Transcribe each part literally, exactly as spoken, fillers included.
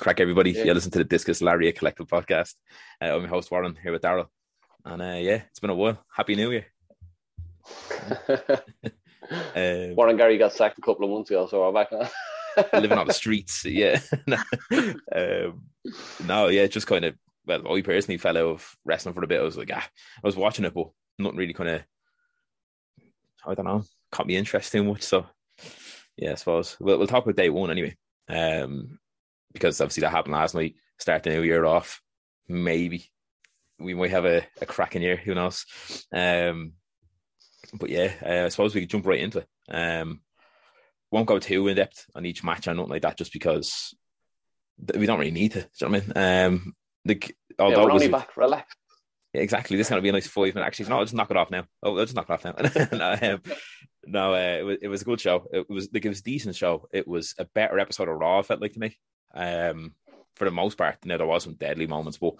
Crack everybody. Yeah. yeah, listen to the Discus Lariat Collective Podcast. Uh, I'm your host Warren here with Daryl, and uh, yeah, it's been a while. Happy New Year. um, Warren Gary got sacked a couple of months ago, so we're back now. Living on the streets. Yeah, um, no, yeah, just kind of. Well, I personally fell out of wrestling for a bit. I was like, ah, I was watching it, but nothing really kind of. I don't know, caught me interest too much. So yeah, I suppose we'll, we'll talk about day one anyway. Um. Because obviously that happened last night. Start the new year off. Maybe we might have a, a cracking year. Who knows? Um, but yeah, uh, I suppose we could jump right into it. Um, won't go too in depth on each match or nothing like that, just because we don't really need to. Do you know what I mean? Um, the, yeah, we're only back. Relax. Yeah, exactly. This is going to be a nice five minute. Actually, no, I'll just knock it off now. Oh, I'll just knock it off now. no, um, no uh, it, was, it was a good show. It was like it was a decent show. It was a better episode of Raw, felt like to me. Um, for the most part, you know, there was some deadly moments, but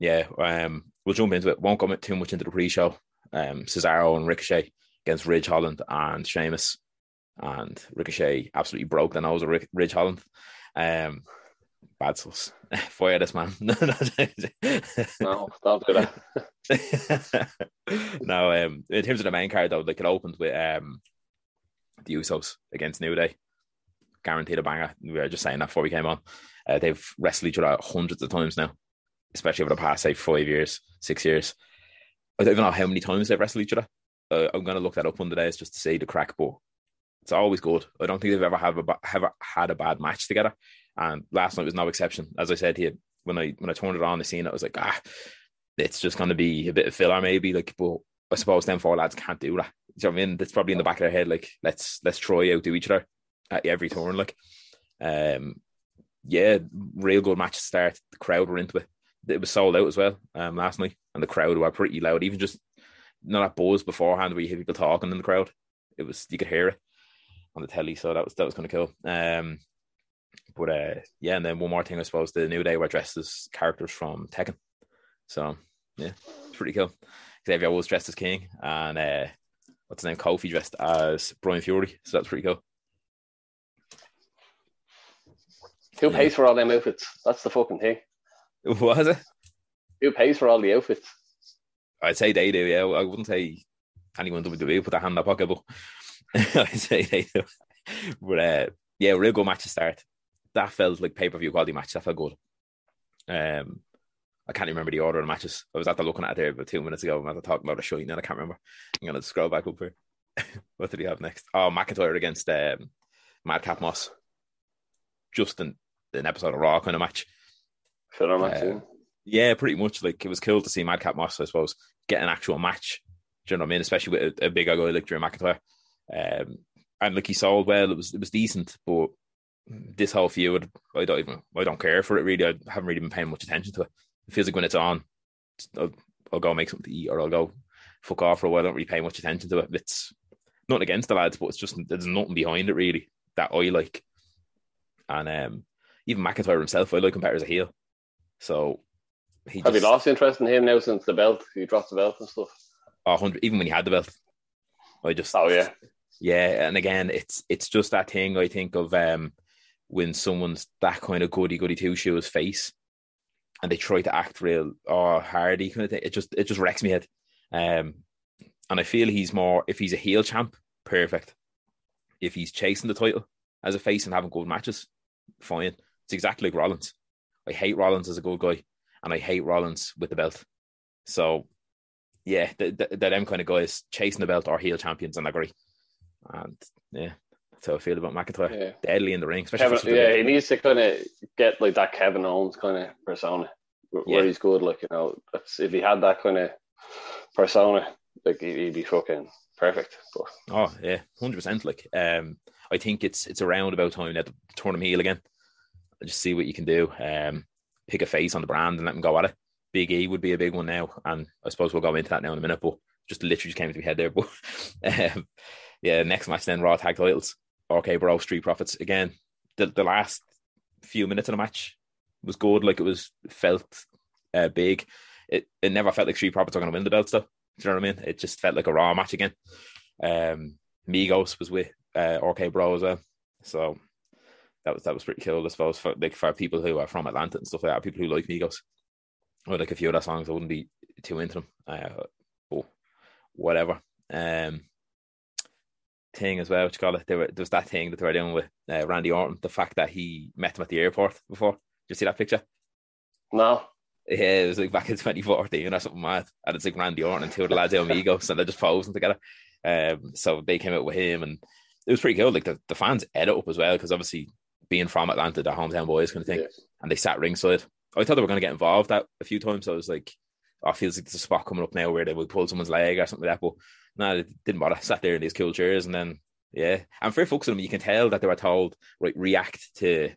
yeah, um, we'll jump into it. Won't go too much into the pre-show. Um, Cesaro and Ricochet against Ridge Holland and Sheamus, and Ricochet absolutely broke the nose of Rick- Ridge Holland. Um, bad sauce. Fire this man. no, don't do that. no, um, in terms of the main card though, like it opened with um, the Usos against New Day. Guaranteed a banger. We were just saying that before we came on. Uh, they've wrestled each other hundreds of times now, especially over the past, say, five years, six years. I don't even know how many times they've wrestled each other. Uh, I'm going to look that up one of the days just to see the crack, but it's always good. I don't think they've ever, have a, have a, had a bad match together. And last night was no exception. As I said here, when I when I turned it on the scene, I was like, ah, it's just going to be a bit of filler maybe. Like, but I suppose them four lads can't do that. Do you know what I mean? That's probably in the back of their head. Like, let's let's try outdo each other at every turn, like, um, yeah, real good match to start. The crowd were into it. It was sold out as well um, last night, and the crowd were pretty loud. Even just not that buzz beforehand where you hear people talking in the crowd. It was you could hear it on the telly, so that was that was kind of cool. Um, but uh, yeah, and then one more thing, I suppose the New Day were dressed as characters from Tekken, so yeah, it's pretty cool. Xavier Woods dressed as King, and uh, what's his name, Kofi dressed as Brian Fury, so that's pretty cool. Who pays for all them outfits? That's the fucking thing. Was it? Who pays for all the outfits? I'd say they do, yeah. I wouldn't say anyone W W E put their hand in their pocket, but I'd say they do. But uh, yeah, real good match to start. That felt like pay-per-view quality match. That felt good. Um, I can't remember the order of the matches. I was after looking at it there about two minutes ago. I'm after talking about a show, and I can't remember. I'm going to scroll back up here. What did he have next? Oh, McIntyre against um, Madcap Moss. Justin. An episode of Raw kind of match. Sure, match uh, yeah, pretty much. Like, it was cool to see Madcap Moss, I suppose, get an actual match. Do you know what I mean? Especially with a, a big guy like Drew McIntyre. Um, and like he sold well. It was it was decent, but this whole feud, I don't even, I don't care for it really. I haven't really been paying much attention to it. It feels like when it's on, I'll, I'll go make something to eat, or I'll go fuck off for a while. I don't really pay much attention to it. It's not against the lads, but it's just there's nothing behind it really that I like. And um. Even McIntyre himself, I like him better as a heel. So, he have just, you lost interest in him now since the belt? He dropped the belt and stuff. Oh, even when he had the belt, I just oh yeah, yeah. And again, it's it's just that thing I think of um, when someone's that kind of goody goody two shoes face, and they try to act real oh hardy kind of thing. It just it just wrecks me head. Um, and I feel he's more if he's a heel champ, perfect. If he's chasing the title as a face and having good matches, fine. It's exactly like Rollins. I hate Rollins as a good guy, and I hate Rollins with the belt. So, yeah, they're the, the, them kind of guys chasing the belt are heel champions, and I agree. And yeah, that's how I feel about McIntyre. Yeah. Deadly in the ring. Especially Kevin, yeah, he needs to kind of get like that Kevin Owens kind of persona where yeah. he's good. Like, you know, that's, if he had that kind of persona, like he'd be fucking perfect. But. Oh, yeah, one hundred percent. Like, um, I think it's it's around about time that to turn him heel again. Just see what you can do. Um, pick a face on the brand and let them go at it. Big E would be a big one now, and I suppose we'll go into that now in a minute, but just literally just came to my head there. But um, yeah, next match then, Raw Tag Titles. R K Bro, Street Profits. Again, the, the last few minutes of the match was good. Like, it was felt uh, big. It it never felt like Street Profits are going to win the belts, though. Do you know what I mean? It just felt like a Raw match again. Um, Migos was with uh, R K Bro as well. So that was that was pretty cool, I suppose, for, like, for people who are from Atlanta and stuff like that, people who like Migos. Or like a few of their songs, I wouldn't be too into them. Uh, oh, whatever. Um, thing as well, what you call it? There was that thing that they were doing with uh, Randy Orton. The fact that he met him at the airport before. Did you see that picture? No. Yeah, it was like back in twenty fourteen or something mad. And it's like Randy Orton and two of the lads, Amigos, and they're just posing together. Um, so they came out with him, and it was pretty cool. Like the, the fans ate it up as well, because obviously being from Atlanta, their hometown boys kind of thing, yeah. and they sat ringside. I thought they were going to get involved that a few times. So I was like, oh, it feels like there's a spot coming up now where they would pull someone's leg or something like that. But no, it didn't matter. I sat there in these cool chairs. And then, yeah. And for folks in them, you can tell that they were told, right, react to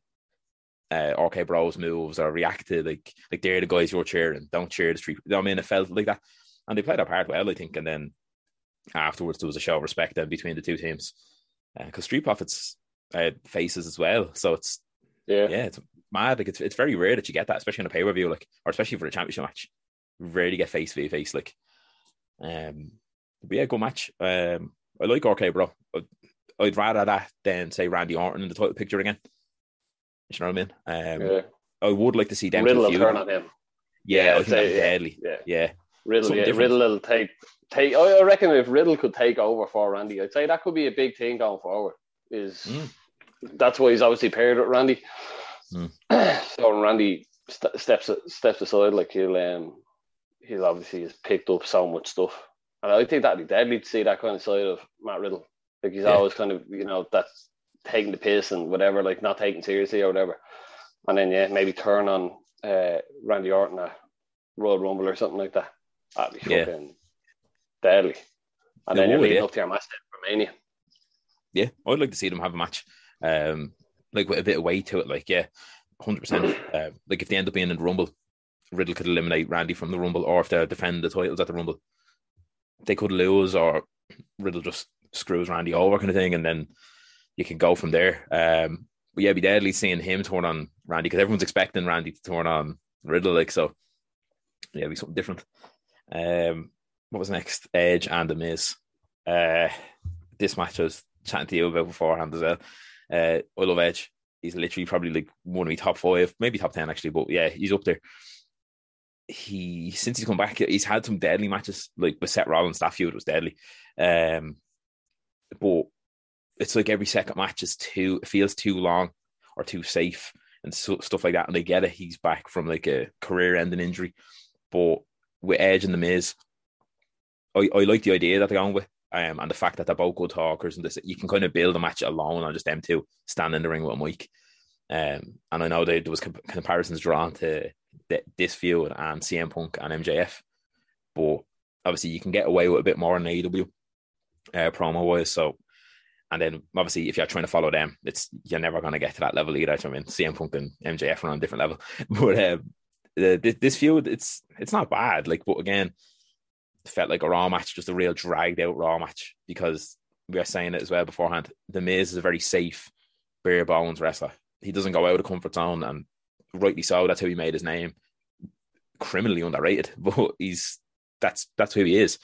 uh, R K Bro's moves, or react to, like, like they're the guys you're cheering. Don't cheer the street. You know what I mean? It felt like that. And they played their part well, I think. And then afterwards, there was a show of respect then between the two teams. Because uh, Street Profits uh, faces as well. So it's, yeah, yeah it's mad. Like, it's it's very rare that you get that, especially on a pay-per-view, like, or especially for a championship match. Rarely get face v face, like. Um, but yeah, good match. Um, I like R K Bro. I'd rather that than say Randy Orton in the title picture again. You know what I mean? Um, yeah. I would like to see them. Riddle will turn on him. Yeah, yeah, I think say, yeah, deadly. Yeah, yeah. Riddle, yeah, Riddle will take take. I reckon if Riddle could take over for Randy, I'd say that could be a big thing going forward. Is mm. that's why he's obviously paired with Randy. Mm. So Randy st- steps steps aside, like he'll um, he'll obviously has picked up so much stuff, and I think that'd be deadly to see that kind of side of Matt Riddle. Like, he's yeah. always kind of, you know, that's taking the piss and whatever, like not taking seriously or whatever, and then yeah, maybe turn on uh, Randy Orton at Royal Rumble or something like that. That'd be yeah. fucking deadly. And it then would, you're leading yeah. up to your match at Romania. Yeah, I'd like to see them have a match. Um, Like, with a bit of weight to it, like, yeah, one hundred percent. Uh, like, if they end up being in the Rumble, Riddle could eliminate Randy from the Rumble, or if they're defending the titles at the Rumble, they could lose, or Riddle just screws Randy over kind of thing, and then you can go from there. Um, but yeah, it'd be deadly seeing him turn on Randy, because everyone's expecting Randy to turn on Riddle, like, so, yeah, it'd be something different. Um, what was next? Edge and The Miz. Uh, this match I was chatting to you about beforehand as well. Uh, I love Edge. He's literally probably like one of my top five, maybe top ten actually, but yeah, he's up there. He since he's come back, he's had some deadly matches, like with Seth Rollins. That feud was deadly. Um, but it's like every second match is too it feels too long or too safe and so, stuff like that. And they get it. He's back from like a career-ending injury, but with Edge and The Miz, I, I like the idea that they're going with. Um, and the fact that they're both good talkers, and this, you can kind of build a match alone on just them two standing in the ring with a mic. Um, and I know they, there was comp- comparisons drawn to th- this feud and C M Punk and M J F, but obviously you can get away with a bit more in A E W uh, promo wise. So, and then obviously if you're trying to follow them, it's you're never going to get to that level either. I mean, C M Punk and M J F are on a different level, but um, the, this feud it's it's not bad. Like, but again. Felt like a Raw match, just a real dragged out Raw match, because we were saying it as well beforehand. The Miz is a very safe, bare bones wrestler. He doesn't go out of comfort zone, and rightly so. That's how he made his name. Criminally underrated, but he's that's that's who he is.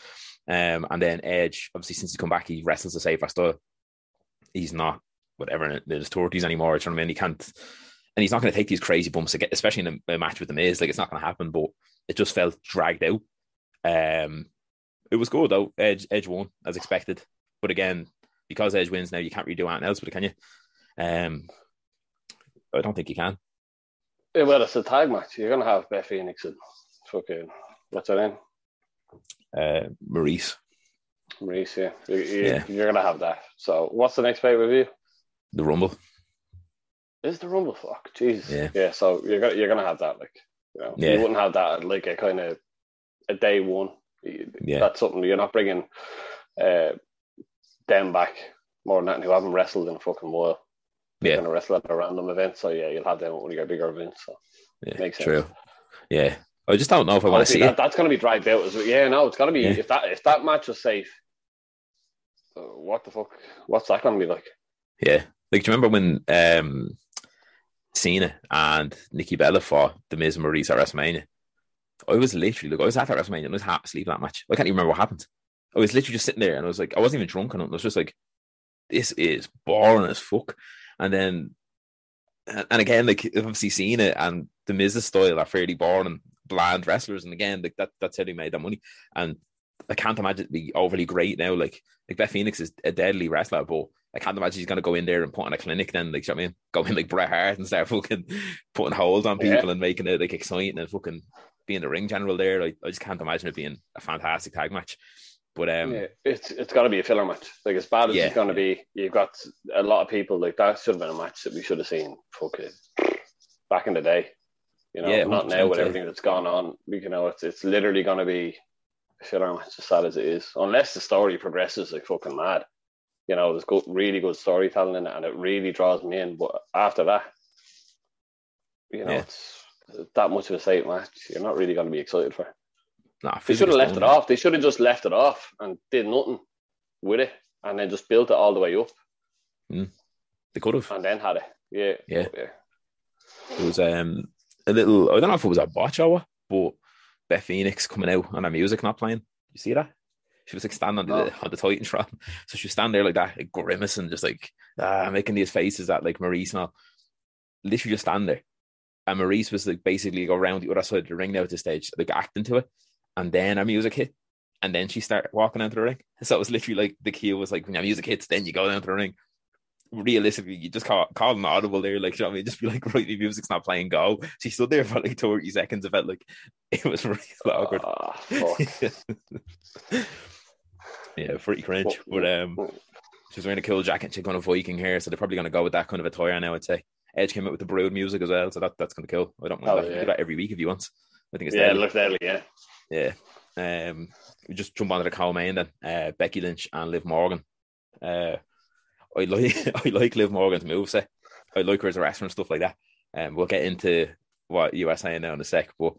Um, and then Edge, obviously, since he's come back, he wrestles the safer style. He's not whatever in his turkeys anymore. You know what I mean? He can't, and he's not going to take these crazy bumps, especially in a match with the Miz. Like, it's not going to happen. But it just felt dragged out. Um, it was good though. Edge Edge won as expected, but again, because Edge wins now, you can't really do anything else. But can you? Um, I don't think you can. Yeah, well, it's a tag match. You're gonna have Beth Phoenix and fucking what's her name? Uh, Maurice. Maurice, yeah. You're, you're, yeah. You're gonna have that. So, what's the next pay per view? the Rumble. Is the Rumble fuck? Jesus. Yeah. yeah so you're gonna you're gonna have that, like, you know, yeah. you wouldn't have that like a kind of a day one. Yeah. That's something you're not bringing uh, them back more than that who haven't wrestled in a fucking while. Yeah. You're gonna wrestle at a random event, so yeah, you'll have them when you get bigger events. So yeah, makes sense. True. Yeah. I just don't know if I want to see that, it. That's going to be dragged out as well. Yeah, no, it's going to be yeah. if that if that match was safe. Uh, what the fuck? What's that going to be like? Yeah, like, do you remember when um, Cena and Nikki Bella fought the Miz and Maurice at WrestleMania? I was literally like, I was at that WrestMania and I was half asleep that match. I can't even remember what happened. I was literally just sitting there and I was like, I wasn't even drunk or nothing. I was just like, this is boring as fuck. And then, and again, like, obviously Cena and the Miz's style are fairly boring, bland wrestlers, and again, like, that that's how they made that money. And I can't imagine it be overly great now. Like, like Beth Phoenix is a deadly wrestler, but I can't imagine he's going to go in there and put on a clinic then, like, you know what I mean? Go in like Bret Hart and start fucking putting holds on people yeah. and making it like exciting and fucking being the ring general there. Like, I just can't imagine it being a fantastic tag match. But um, yeah, it's it's got to be a filler match. Like, as bad as yeah, it's going to yeah. be, you've got a lot of people, like, that should have been a match that we should have seen fucking back in the day. You know, yeah, not now with everything that's gone on. You know, it's it's literally going to be a filler match, as sad as it is. Unless the story progresses like fucking mad. You know, there's good, really good storytelling in it, and it really draws me in. But after that, you know, yeah. it's that much of a safe match. You're not really going to be excited for it. Nah, they should have left it off. They should have just left it off and did nothing with it, and then just built it all the way up. Mm. They could have, and then had it. Yeah, yeah. But, yeah. It was um. a little, I don't know if it was a botch or what, but Beth Phoenix coming out and her music not playing. You see that? She was like standing on the, oh. on the Titantron. So she was standing there like that, like grimacing, just like ah, making these faces at like Maurice and all. Literally just standing there. And Maurice was like basically like, around the other side of the ring now at this stage, like acting to it. And then her music hit. And then she started walking into the ring. So it was literally like the cue was like, when your music hits, then you go down to the ring. Realistically, you just call, call an audible there, like, you know what I mean? Just be like, right, the music's not playing, go. She stood there for like thirty seconds. I felt like it was really awkward. Oh, fuck. Yeah, pretty cringe. But um, she was wearing a cool jacket, she's going to Viking hair, so they're probably going to go with that kind of attire now, I'd say. Edge came out with the Brood music as well, so that, that's kind of cool. I don't mind oh, that. Yeah. Do that every week if you want. I think it's yeah, it looks deadly, yeah. Yeah. Um, we just jump onto the co-main then. Uh, Becky Lynch and Liv Morgan. Uh, I like I like Liv Morgan's moveset. I like her as a wrestler and stuff like that. Um, we'll get into what you were saying now in a sec. But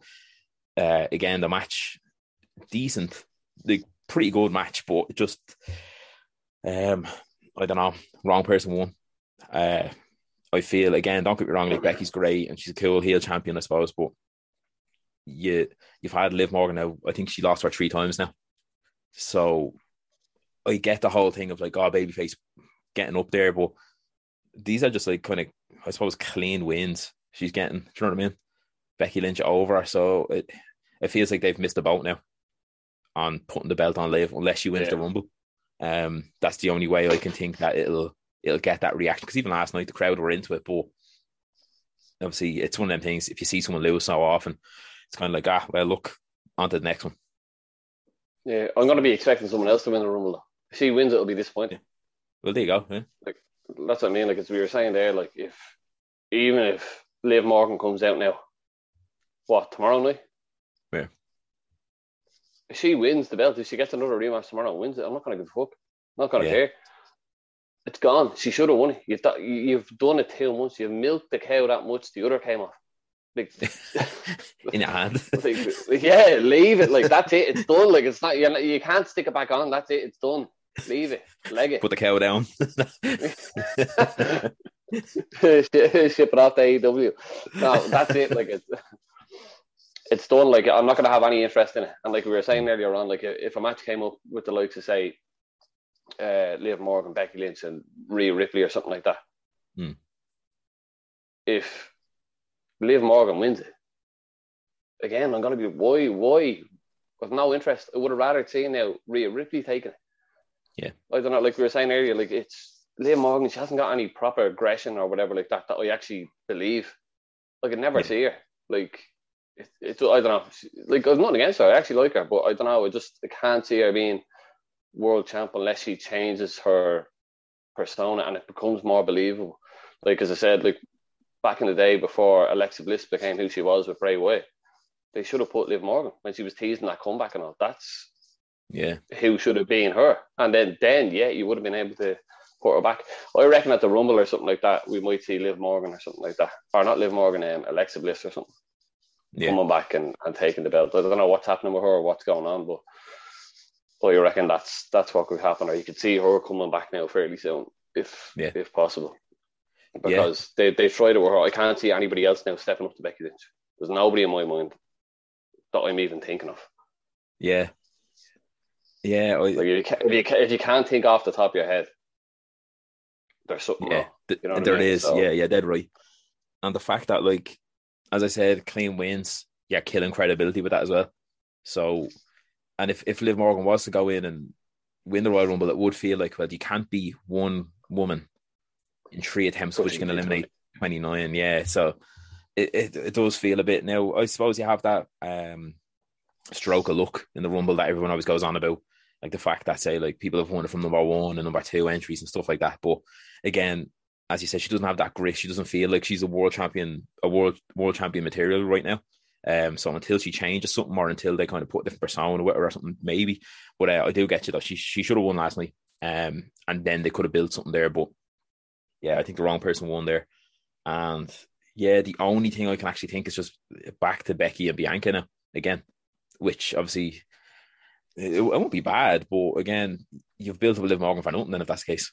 uh, again, the match, decent, like, pretty good match, but just um, I don't know, wrong person won. Uh, I feel again, don't get me wrong, like, Becky's great and she's a cool heel champion, I suppose. But you you've had Liv Morgan now. I think she lost her three times now. So I get the whole thing of like, oh, babyface getting up there, but these are just like kind of, I suppose, clean wins she's getting. Do you know what I mean? Becky Lynch over, so it, it feels like they've missed the boat now on putting the belt on Liv, unless she wins yeah. the Rumble. Um, that's the only way I can think that it'll it'll get that reaction, because even last night the crowd were into it, but obviously it's one of them things, if you see someone lose so often, it's kind of like, ah, well, look, on to the next one. Yeah, I'm going to be expecting someone else to win the Rumble though. If she wins, it'll be disappointing. Yeah. Well, there you go. Yeah. Like, that's what I mean. Like, as we were saying there, like, if even if Liv Morgan comes out now, what, tomorrow night? Yeah. If she wins the belt, if she gets another rematch tomorrow and wins it, I'm not going to give a fuck. I'm not going to yeah. care. It's gone. She should have won it. You've, do- you've done it too much. You've milked the cow that much. The other came off. Like, in your hand. Like, yeah, leave it. Like, that's it. It's done. Like, it's not, you're not, you can't stick it back on. That's it. It's done. Leave it, leg it. Put the cow down. Ship it off to A E W. No, that's it. Like, it's it's done. Like, I'm not going to have any interest in it. And like we were saying earlier on, like, if a match came up with the likes of, say, uh, Liv Morgan, Becky Lynch, and Rhea Ripley or something like that, hmm. if Liv Morgan wins it, again, I'm going to be why, why, with no interest. I would have rather seen now Rhea Ripley taking it. Yeah, I don't know. Like we were saying earlier, like, it's Liv Morgan. She hasn't got any proper aggression or whatever like that that I actually believe. Like, I never yeah. see her. Like, it's it, I don't know. Like, I've nothing against her. I actually like her, but I don't know. I just I can't see her being world champ unless she changes her persona, and it becomes more believable. Like, as I said, like back in the day before Alexa Bliss became who she was with Bray Wyatt, they should have put Liv Morgan when she was teasing that comeback and all. That's yeah, who should have been her. And then, then yeah, you would have been able to put her back. I reckon at the Rumble or something like that, we might see Liv Morgan or something like that. Or not Liv Morgan, um, Alexa Bliss or something. Yeah. Coming back and, and taking the belt. I don't know what's happening with her or what's going on, but but you reckon that's that's what could happen, or you could see her coming back now fairly soon, if yeah. if possible. Because yeah. they, they tried it with her. I can't see anybody else now stepping up to Becky Lynch. There's nobody in my mind that I'm even thinking of. Yeah. Yeah. I, like if, you can, if, you can, if you can't think off the top of your head, there's something yeah, wrong. You know what there I mean? Is. So, yeah, yeah, dead right. And the fact that, like, as I said, clean wins, yeah, killing credibility with that as well. So, and if, if Liv Morgan was to go in and win the Royal Rumble, it would feel like, well, you can't be one woman in three attempts, which can eliminate twenty-nine. Yeah, so it, it, it does feel a bit now. I suppose you have that um, stroke of luck in the Rumble that everyone always goes on about, like the fact that, say, like people have won it from number one and number two entries and stuff like that. But again, as you said, she doesn't have that grit. She doesn't feel like she's a world champion, a world world champion material right now. Um, so until she changes something, or until they kind of put a different persona with her or something, maybe. But uh, I do get you though. She she should have won last night, um, and then they could have built something there. But yeah, I think the wrong person won there. And yeah, the only thing I can actually think is just back to Becky and Bianca now again, which obviously it, it won't be bad. But again, you've built up a Liv Morgan for nothing then if that's the case.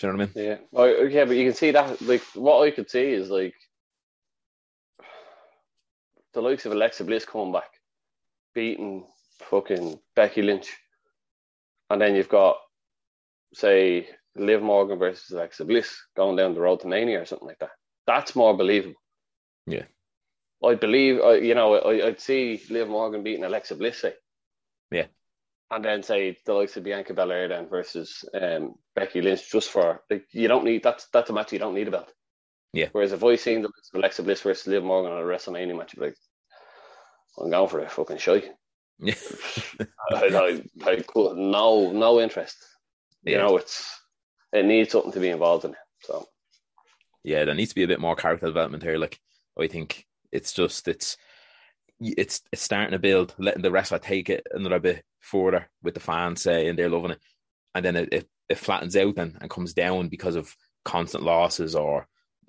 Do you know what I mean? Yeah. Oh, yeah, but you can see that, like, what I could see is, like, the likes of Alexa Bliss coming back, beating fucking Becky Lynch. And then you've got, say, Liv Morgan versus Alexa Bliss going down the road to Mania or something like that. That's more believable. Yeah. I believe, I, you know, I, I'd see Liv Morgan beating Alexa Bliss, say. Yeah. And then say the likes of Bianca Belair then versus um, Becky Lynch, just for like, you don't need that's that's a match you don't need a belt. Yeah. Whereas if I seen the likes of Alexa Bliss versus Liv Morgan on a WrestleMania match, I'd be like, I'm going for a fucking shy. Yeah. I, I, I, cool. No, no interest. Yeah. You know, it's it needs something to be involved in it. So yeah, there needs to be a bit more character development here. Like I think it's just it's. It's, it's starting to build, letting the wrestler take it another bit further with the fans saying they're loving it, and then it, it, it flattens out and, and comes down because of constant losses or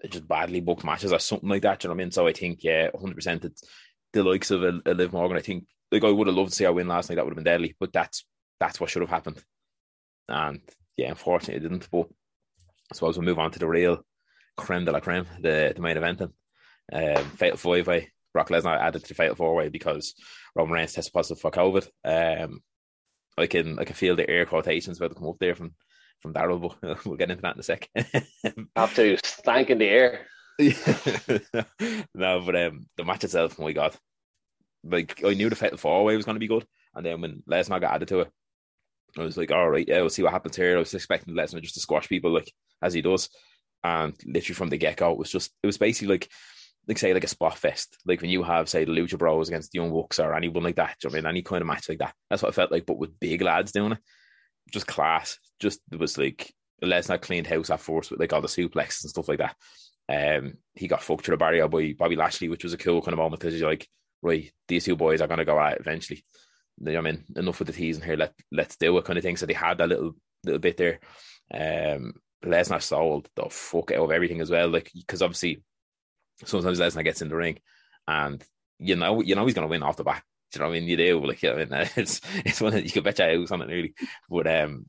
just badly booked matches or something like that. Do you know what I mean? So I think, yeah, one hundred percent it's the likes of a, a Liv Morgan. I think, like, I would have loved to see her win last night. That would have been deadly, but that's that's what should have happened. And yeah, unfortunately it didn't. But I suppose we'll move on to the real creme de la creme, the, the main event then. Um, Fatal Five Way. Brock Lesnar added to the Fatal Four Way because Roman Reigns tested positive for COVID. Um, I can I can feel the air quotations about to come up there from from Darryl, but we'll get into that in a sec. Have to stank in the air. No, but um, the match itself, oh my god! Like I knew the Fatal Four Way was going to be good, and then when Lesnar got added to it, I was like, all right, yeah, we'll see what happens here. I was expecting Lesnar just to squash people like as he does, and literally from the get go, it was just it was basically like. Like say like a spot fest, like when you have say the Lucha Bros against the Young Bucks or anyone like that. Do you know what I mean? Any kind of match like that. That's what I felt like, but with big lads doing it, just class. Just it was like Lesnar cleaned house at first with like all the suplexes and stuff like that. Um, he got fucked through the barrier by Bobby Lashley, which was a cool kind of moment because you're like, right, these two boys are gonna go out eventually. You know what I mean? Enough with the teasing here. Let let's do it kind of thing. So they had that little little bit there. Um, Lesnar sold the fuck out of everything as well, like because obviously. Sometimes Lesnar gets in the ring, and you know, you know he's gonna win off the bat. Do you know what I mean? You do, like you know, I mean, it's it's one that you can bet your house on it really. But um,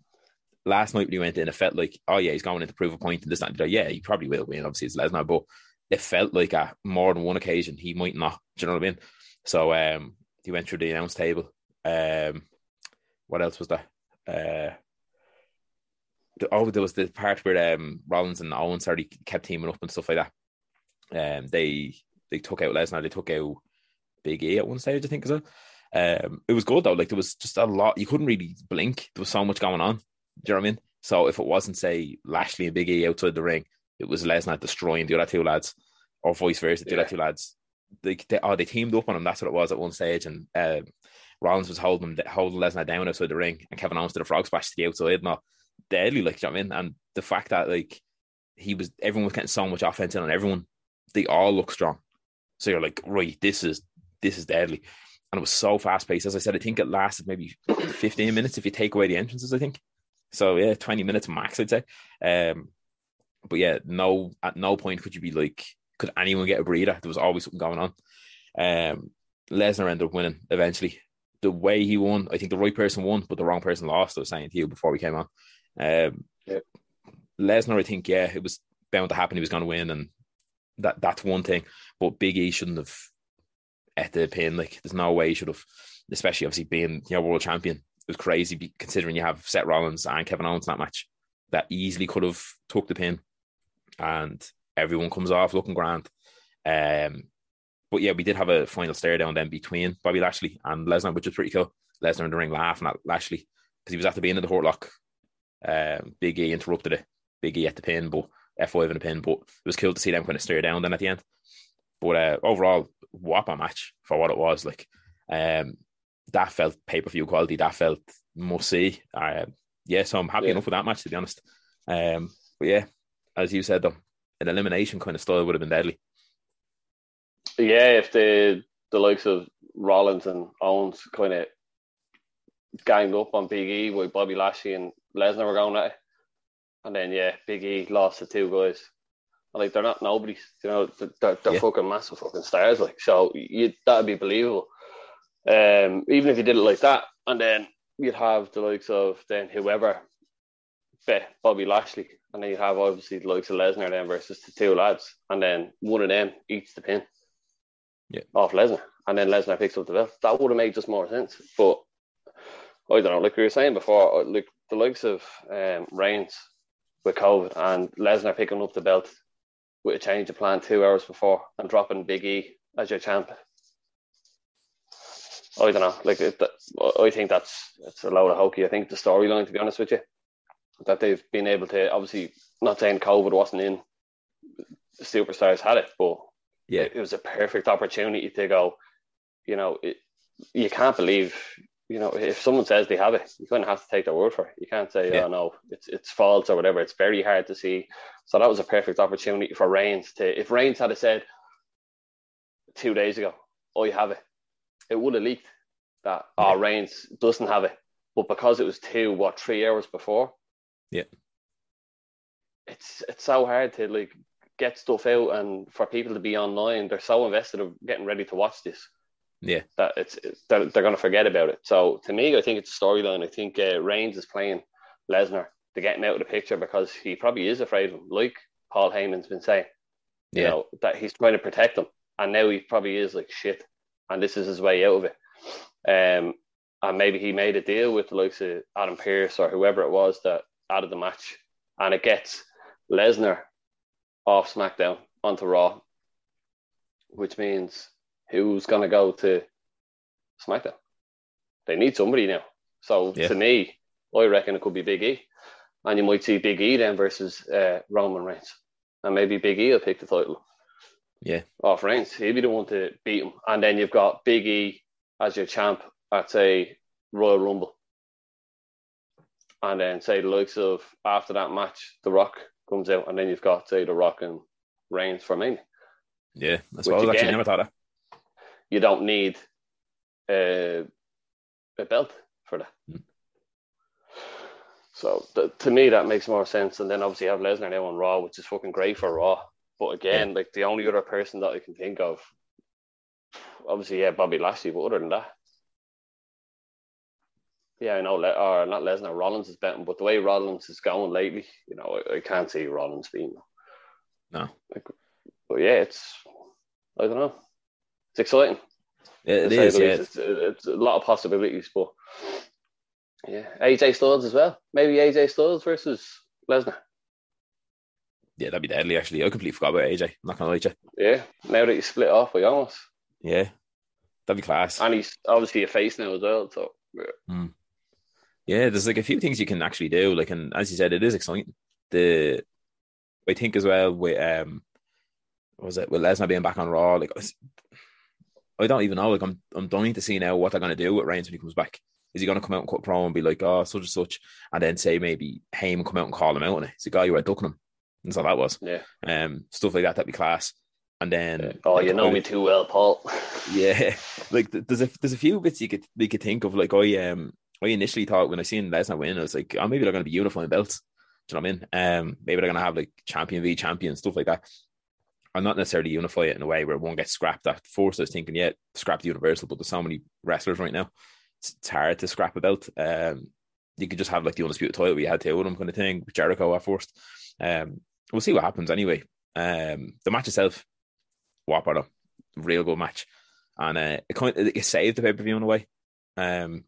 last night when he went in, it felt like, oh yeah, he's going in to prove a point and this and that. Yeah, he probably will win. Obviously, it's Lesnar, but it felt like at more than one occasion he might not. Do you know what I mean? So um, he went through the announce table. Um, what else was there? Uh, the, oh, there was the part where um Rollins and Owens already kept teaming up and stuff like that. Um, they they took out Lesnar, they took out Big E at one stage, I think. So um, it was good though. Like there was just a lot, you couldn't really blink. There was so much going on. Do you know what I mean? So if it wasn't say Lashley and Big E outside the ring, it was Lesnar destroying the other two lads, or vice versa. The yeah. other two lads, they, they oh they teamed up on him. That's what it was at one stage. And um, Rollins was holding holding Lesnar down outside the ring, and Kevin Owens did a frog splash to the outside. And all. deadly, like, you know what I mean? And the fact that, like, he was, everyone was getting so much offense in on everyone, they all look strong. So you're like, right, this is, this is deadly. And it was so fast paced. As I said, I think it lasted maybe fifteen minutes if you take away the entrances, I think. So yeah, twenty minutes max, I'd say. Um, but yeah, no, at no point could you be like, could anyone get a breather? There was always something going on. Um, Lesnar ended up winning eventually. The way he won, I think the right person won, but the wrong person lost. I was saying to you before we came on. Um, yeah. Lesnar, I think, yeah, it was bound to happen. He was going to win, and that that's one thing. But Big E shouldn't have at the pin. Like, there's no way he should have, especially obviously being, you know, world champion. It was crazy considering you have Seth Rollins and Kevin Owens in that match. That easily could have took the pin, and everyone comes off looking grand. Um, but yeah, we did have a final stare down then between Bobby Lashley and Lesnar, which was pretty cool. Lesnar in the ring laughing at Lashley because he was at the end of the Hurt Lock. Um, Big E interrupted it. Big E at the pin, but F five in the pin. But it was cool to see them kind of stare down then at the end. But uh, overall, what a match for what it was. Like, um, that felt pay-per-view quality. That felt must-see. Uh, yeah, so I'm happy yeah. enough with that match, to be honest. Um, but yeah, as you said, though, an elimination kind of style would have been deadly. Yeah, if the the likes of Rollins and Owens kind of ganged up on Big E with Bobby Lashley and Lesnar were going at it. And then, yeah, Big E lost to two guys. Like, they're not nobodies, you know, they're, they're yeah. fucking massive fucking stars. Like, so you, that'd be believable. Um, even if you did it like that. And then you'd have the likes of then whoever bet Bobby Lashley. And then you'd have obviously the likes of Lesnar then versus the two lads. And then one of them eats the pin. Yeah, off Lesnar, and then Lesnar picks up the belt. That would have made just more sense. But I don't know, like we were saying before, like the likes of um, Reigns with COVID and Lesnar picking up the belt with a change of plan two hours before and dropping Big E as your champ. I don't know, like it, that, I think that's it's a load of hokey. I think the storyline, to be honest with you, that they've been able to, obviously, not saying COVID wasn't in, superstars had it, but. Yeah, it was a perfect opportunity to go, you know, it, you can't believe, you know, if someone says they have it, you kind of have to take their word for it. You can't say, yeah. oh, no, it's it's false or whatever. It's very hard to see. So that was a perfect opportunity for Reigns to, if Reigns had said two days ago, oh, you have it, it would have leaked that, oh, Reigns doesn't have it. But because it was two, what, three hours before? Yeah. It's, it's so hard to, like, get stuff out, and for people to be online, they're so invested in getting ready to watch this. Yeah, that it's, it's they're, they're going to forget about it. So to me, I think it's a storyline. I think uh, Reigns is playing Lesnar to get him out of the picture because he probably is afraid of him, like Paul Heyman's been saying. You yeah. know that he's trying to protect him, and now he probably is like shit, and this is his way out of it. Um, and maybe he made a deal with the likes of Adam Pearce or whoever it was that added the match, and it gets Lesnar off SmackDown onto Raw, which means who's going to go to SmackDown? They need somebody now. So yeah. to me, I reckon it could be Big E. And you might see Big E then versus uh, Roman Reigns. And maybe Big E will pick the title. Yeah. Off Reigns. He'll be the one to beat him. And then you've got Big E as your champ at, say, Royal Rumble. And then, say, the likes of, after that match, The Rock comes out, and then you've got, say, The Rock and Reigns for me. Yeah, that's what I was actually never thought of. You don't need uh, a belt for that. Mm. So, th- to me, that makes more sense. And then, obviously, you have Lesnar now on Raw, which is fucking great for Raw. But again, yeah. like, the only other person that I can think of, obviously, yeah, Bobby Lashley, but other than that, yeah, I know, or not Lesnar, Rollins is betting, but the way Rollins is going lately, you know, I, I can't see Rollins being. No. Like, but yeah, it's, I don't know. It's exciting. Yeah, it is, yeah. It's, it's a lot of possibilities, but yeah. A J Styles as well. Maybe A J Styles versus Lesnar. Yeah, that'd be deadly, actually. I completely forgot about A J. I'm not going to lie to you. Yeah, now that you split off with Omos. Yeah, that'd be class. And he's obviously a face now as well, so. Yeah. Mm. Yeah, there's like a few things you can actually do. Like, and as you said, it is exciting. The I think as well with um, what was it with Lesnar being back on Raw? Like, I don't even know. Like, I'm I'm dying to see now what they're gonna do with Reigns when he comes back. Is he going to come out and cut promo and be like, oh, such and such, and then say maybe Heyman come out and call him out on it? It's a guy who had ducking him. That's how that was. Yeah. Um, stuff like that, that'd be class. And then, yeah. oh, like, you know oh, me too well, Paul. Yeah, like there's a there's a few bits you could you could think of. Like I um I initially thought when I seen Lesnar win, I was like, oh, maybe they're going to be unifying belts. Do you know what I mean? Um, maybe they're going to have like champion v champion stuff like that. I'm not necessarily unify it in a way where one gets scrapped at force. I was thinking, yeah, scrap the universal, but there's so many wrestlers right now. It's, it's hard to scrap a belt. Um, you could just have like the undisputed title we had to, them kind of thing. With Jericho at first. Um, we'll see what happens anyway. Um, the match itself, whopper though, real good match, and uh, it kind of it saved the pay per view in a way. Um,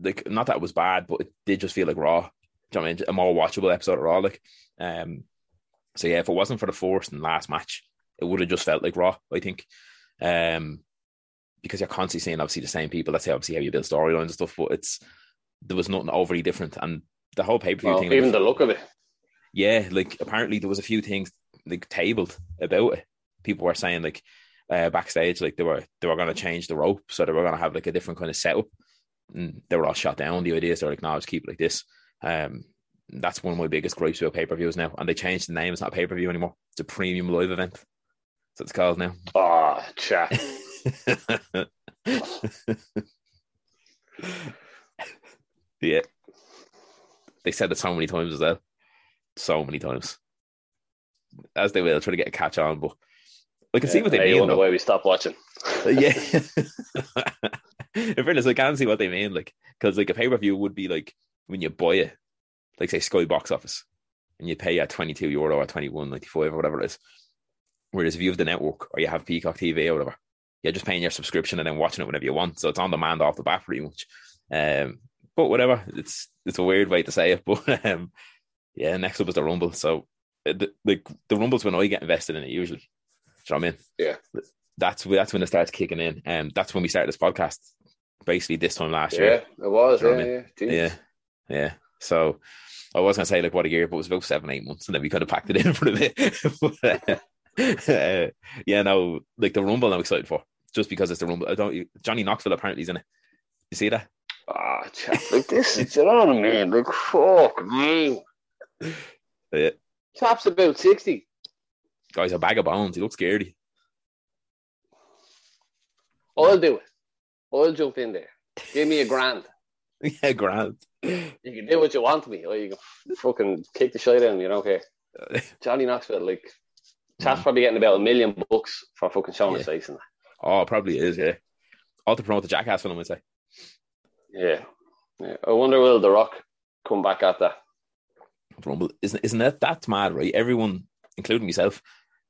like not that it was bad, but it did just feel like Raw. Do you know what I mean? A more watchable episode of Raw, like. Um, So, yeah, if it wasn't for the fourth and last match, it would have just felt like Raw, I think. Um, because you're constantly seeing, obviously, the same people. That's obviously how you build storylines and stuff, but it's there was nothing overly different. And the whole pay-per-view well, thing... Even like, the look of it. Yeah, like, apparently there was a few things, like, tabled about it. People were saying, like, uh, backstage, like, they were they were going to change the rope, so they were going to have, like, a different kind of setup. And they were all shot down, the ideas. They were like, no, just keep it like this. Um That's one of my biggest gripes about pay-per-views now. And they changed the name. It's not a pay-per-view anymore. It's a premium live event. That's what it's called now. Oh, chat. Yeah. They said it so many times as well. So many times. As they will, try to get a catch on. But I can yeah, see what they mean. I wonder why we stopped watching. Yeah. In fairness, I can see what they mean. Like, because like a pay-per-view would be like when you buy it. Like say Sky box office, and you pay a twenty-two euro or twenty-one ninety-five or whatever it is. Whereas if you have the network or you have Peacock T V or whatever, you're just paying your subscription and then watching it whenever you want. So it's on demand off the bat pretty much. Um, but whatever, it's it's a weird way to say it. But um, yeah, next up is the Rumble. So the, like the Rumble's when I get invested in it usually. Do you know what I mean? Yeah. That's that's when it starts kicking in, and um, that's when we started this podcast. Basically, this time last yeah, year. Yeah, it was. You know yeah, I mean? yeah, yeah, yeah. So I was going to say like what a year, but it was about seven, eight months. And then we kind of packed it in for a bit. But, uh, yeah, no, like the Rumble I'm excited for just because it's the Rumble. I don't, Johnny Knoxville apparently is in it. You see that? Ah, oh, like this is, you know what I mean? Like, fuck me. Yeah. Top's about sixty. Guy's a bag of bones. He looks scaredy. I'll do it. I'll jump in there. Give me a grand. Yeah, grand. You can do what you want to me, or you can fucking kick the shit out of me, you don't care. Johnny Knoxville, like, Chap's mm. probably getting about a million bucks for fucking showing yeah. his face and that. Oh, probably is, yeah. All to promote the Jackass film, I'd say. Yeah. yeah. I wonder, will The Rock come back at that? Rumble. Isn't, isn't that that's mad, right? Everyone, including myself,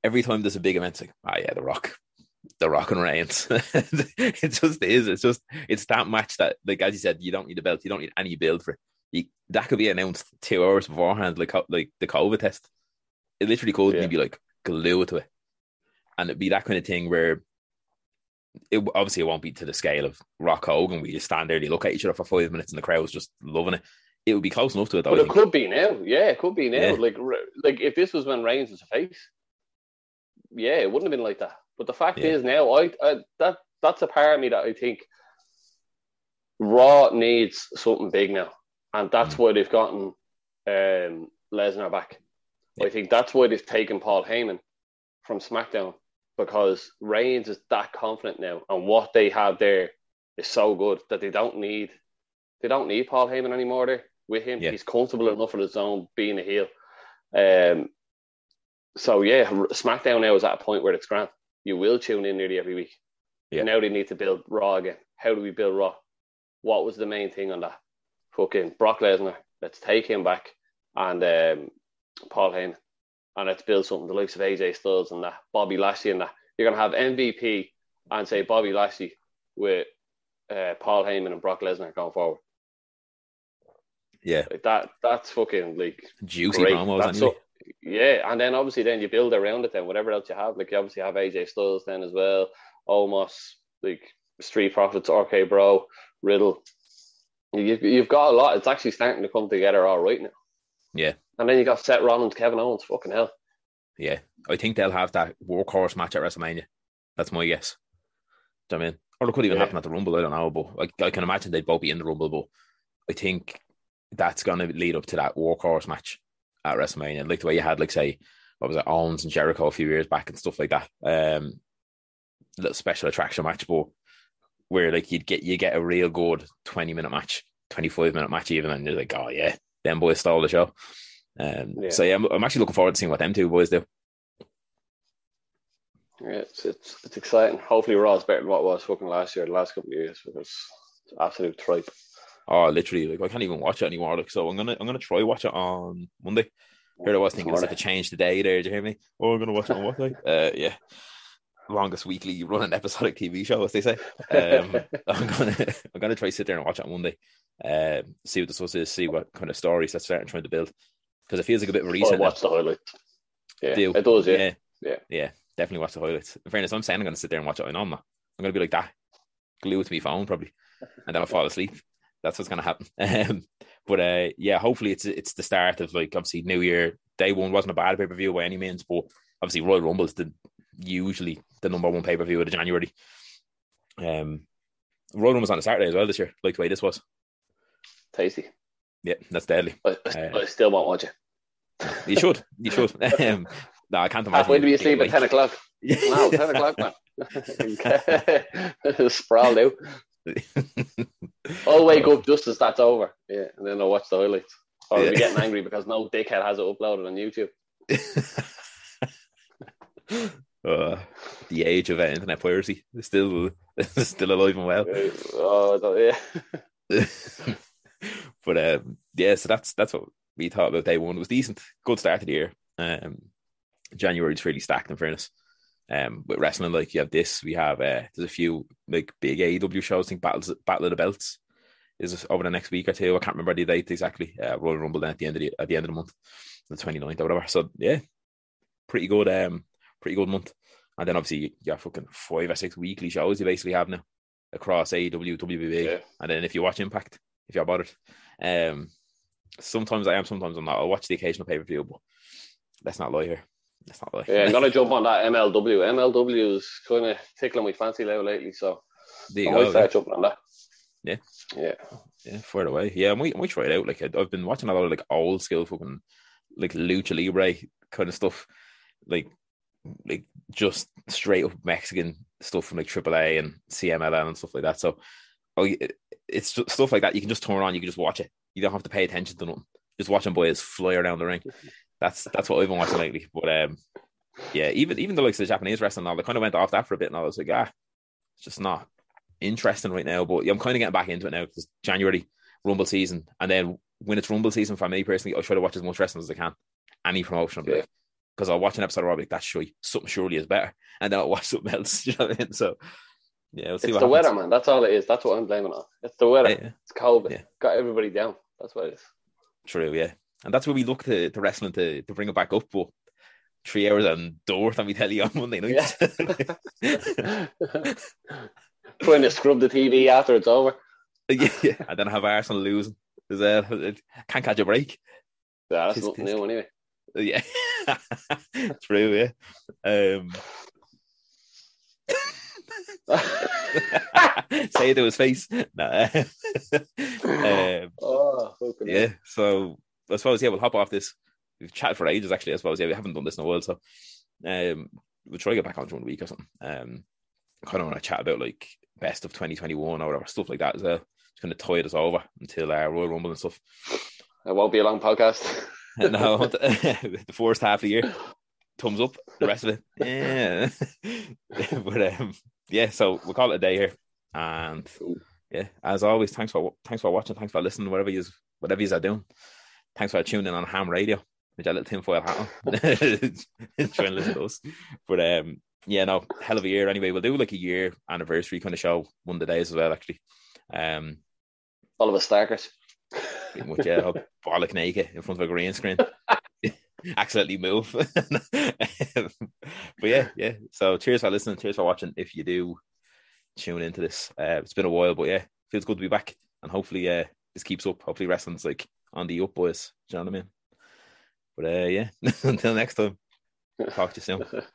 every time there's a big event, it's like, ah, oh, yeah, The Rock. The Rock and Reigns. It just is. It's just it's that match that, like as you said, you don't need a belt. You don't need any build for it. You, that could be announced two hours beforehand, like like the COVID test. It literally could yeah. be like glue to it, and it'd be that kind of thing where it obviously it won't be to the scale of Rock Hogan. We just stand there, they look at each other for five minutes, and the crowd's just loving it. It would be close enough to it, though. But it could be now. Yeah, it could be now. Yeah. Like like if this was when Reigns was a face, yeah, it wouldn't have been like that. But the fact yeah. is now, I, I that that's a part of me that I think Raw needs something big now, and that's why they've gotten um, Lesnar back. Yeah. I think that's why they've taken Paul Heyman from SmackDown, because Reigns is that confident now, and what they have there is so good that they don't need they don't need Paul Heyman anymore. There with him, yeah. he's comfortable enough in his own being a heel. Um, so yeah, SmackDown now is at a point where it's grand. You will tune in nearly every week. Yeah. Now they need to build Raw again. How do we build Raw? What was the main thing on that? Fucking Brock Lesnar. Let's take him back and um, Paul Heyman. And let's build something. The likes of A J Styles and that. Bobby Lashley and that. You're going to have M V P and say Bobby Lashley with uh, Paul Heyman and Brock Lesnar going forward. Yeah. Like that. That's fucking like... Juicy promos, anyway. Yeah, and then obviously then you build around it then, whatever else you have. Like you obviously have A J Styles then as well, Omos, like Street Profits, R K Bro, Riddle. You've, you've got a lot. It's actually starting to come together all right now. Yeah. And then you got Seth Rollins, Kevin Owens, fucking hell. Yeah, I think they'll have that workhorse match at WrestleMania. That's my guess. Do you know what I mean? Or it could even yeah. happen at the Rumble. I don't know, but I, I can imagine they'd both be in the Rumble. But I think that's going to lead up to that workhorse match at WrestleMania, like the way you had, like, say, what was it, Owens and Jericho a few years back and stuff like that. Um, little special attraction match, but where like you'd get you get a real good twenty minute match, twenty five minute match even, and you're like, oh yeah, them boys stole the show. Um, yeah. So yeah, I'm, I'm actually looking forward to seeing what them two boys do. Yeah, it's it's, it's exciting. Hopefully, Raw's better than what it was fucking last year, the last couple of years, because it's absolute tripe. Oh, literally, like I can't even watch it anymore. Like, so I'm gonna I'm gonna try watch it on Monday. Here I was thinking it's like a change the day there. Do you hear me? Oh, I'm gonna watch it on what day? Uh, yeah, longest weekly running episodic T V show, as they say. Um, I'm gonna I'm gonna try to sit there and watch it on Monday. Um, see what the source is, see what kind of stories that's starting trying to build, because it feels like a bit of a reset. Watch the highlight. Yeah, do. It does. Yeah. yeah, yeah, yeah. Definitely watch the highlights. In fairness, I'm saying I'm gonna sit there and watch it. I know I'm not. I'm gonna be like that, glued to my phone probably, and then I'll fall asleep. That's what's going to happen. Um, but uh, yeah, hopefully it's it's the start of, like, obviously New Year. Day one wasn't a bad pay-per-view by any means, but obviously Royal Rumble is the, usually the number one pay-per-view of the January. Um, Royal Rumble was on a Saturday as well this year. Like the way this was. Tasty. Yeah, that's deadly. I, I, uh, I still won't watch it. You should. You should. um, no, I can't imagine. Halfway to be asleep at ten o'clock. No, ten o'clock, man. Sprawled out. I'll wake up just as that's over, yeah, and then I'll watch the highlights. Or I'll yeah. be getting angry because no dickhead has it uploaded on YouTube. uh, the age of uh, internet piracy is still still alive and well. Oh yeah. But um, yeah, so that's that's what we thought about day one. It was decent, good start to the year. Um, January's really stacked, in fairness. Um, with wrestling, like, you have this, we have uh, there's a few like big A E W shows. I think battles, Battle of the Belts is over the next week or two. I can't remember the date exactly. Uh, Royal Rumble then at the end of the at the end of the month, the twenty-ninth or whatever. So yeah, pretty good, um, pretty good month. And then obviously you have fucking five or six weekly shows you basically have now across A E W, W W E, yeah. and then if you watch Impact, if you're bothered, um, sometimes I am, sometimes I'm not. I'll watch the occasional pay per view, but let's not lie here. That's not like yeah, I'm gonna jump on that M L W. M L W is kind of tickling my fancy level lately, so there you I might go, start yeah. jumping on that. Yeah, yeah, yeah, far away. Yeah, I might, I might try it out. Like, I've been watching a lot of like old school fucking like lucha libre kind of stuff, like like just straight up Mexican stuff from like triple A and C M L L and stuff like that. So, oh, it's just stuff like that. You can just turn on, you can just watch it. You don't have to pay attention to nothing. Just watching boys fly around the ring. That's that's what I've been watching lately. But um, yeah, even even the likes of the Japanese wrestling, now they kind of went off that for a bit, and I was like, ah, it's just not interesting right now. But yeah, I'm kind of getting back into it now because January Rumble season, and then when it's Rumble season for me personally, I try to watch as much wrestling as I can, any promotion, because yeah. like, I'll watch an episode of Raw, that's shite. Something surely is better, and then I'll watch something else. You know what I mean? So yeah, we'll see it's what the happens. Weather, man. That's all it is. That's what I'm blaming on. It's the weather. Yeah. It's COVID. Yeah. Got everybody down. That's what it is. True. Yeah. And that's where we look to, to wrestling to, to bring it back up, but three hours and door on we tell you on Monday night. Yeah. Trying to scrub the T V after it's over. Yeah, yeah. And then have Arsenal losing. Uh, can't catch a break. Yeah, that's nothing new anyway. Yeah. True, yeah. Um... Say it to his face. Nah. um, oh, yeah, so... I suppose, yeah, we'll hop off this. We've chatted for ages, actually. I suppose, yeah, we haven't done this in a while, so um, we'll try to get back on during the week or something. Um, kind of want to chat about, like, best of twenty twenty-one or whatever, stuff like that as well. Just kind of tide us over until uh, Royal Rumble and stuff. It won't be a long podcast. No, the first half of the year, thumbs up, the rest of it, yeah. But, um, yeah, so we'll call it a day here. And, yeah, as always, thanks for thanks for watching, thanks for listening, whatever you whatever you are doing. Thanks for tuning in on Ham Radio, with your little tinfoil hat on. Trying to listen to us. But um, yeah, no, hell of a year anyway. We'll do like a year anniversary kind of show one of the days as well, actually. Um, All of us starkers. Pretty much, yeah. I'll bollock naked in front of a green screen. Accidentally move. um, but yeah, yeah. So cheers for listening. Cheers for watching. If you do tune into this, uh, it's been a while, but yeah, feels good to be back. And hopefully uh, this keeps up. Hopefully wrestling's like on the up, boys. Do you know what I mean? But uh, yeah, until next time, talk to you soon.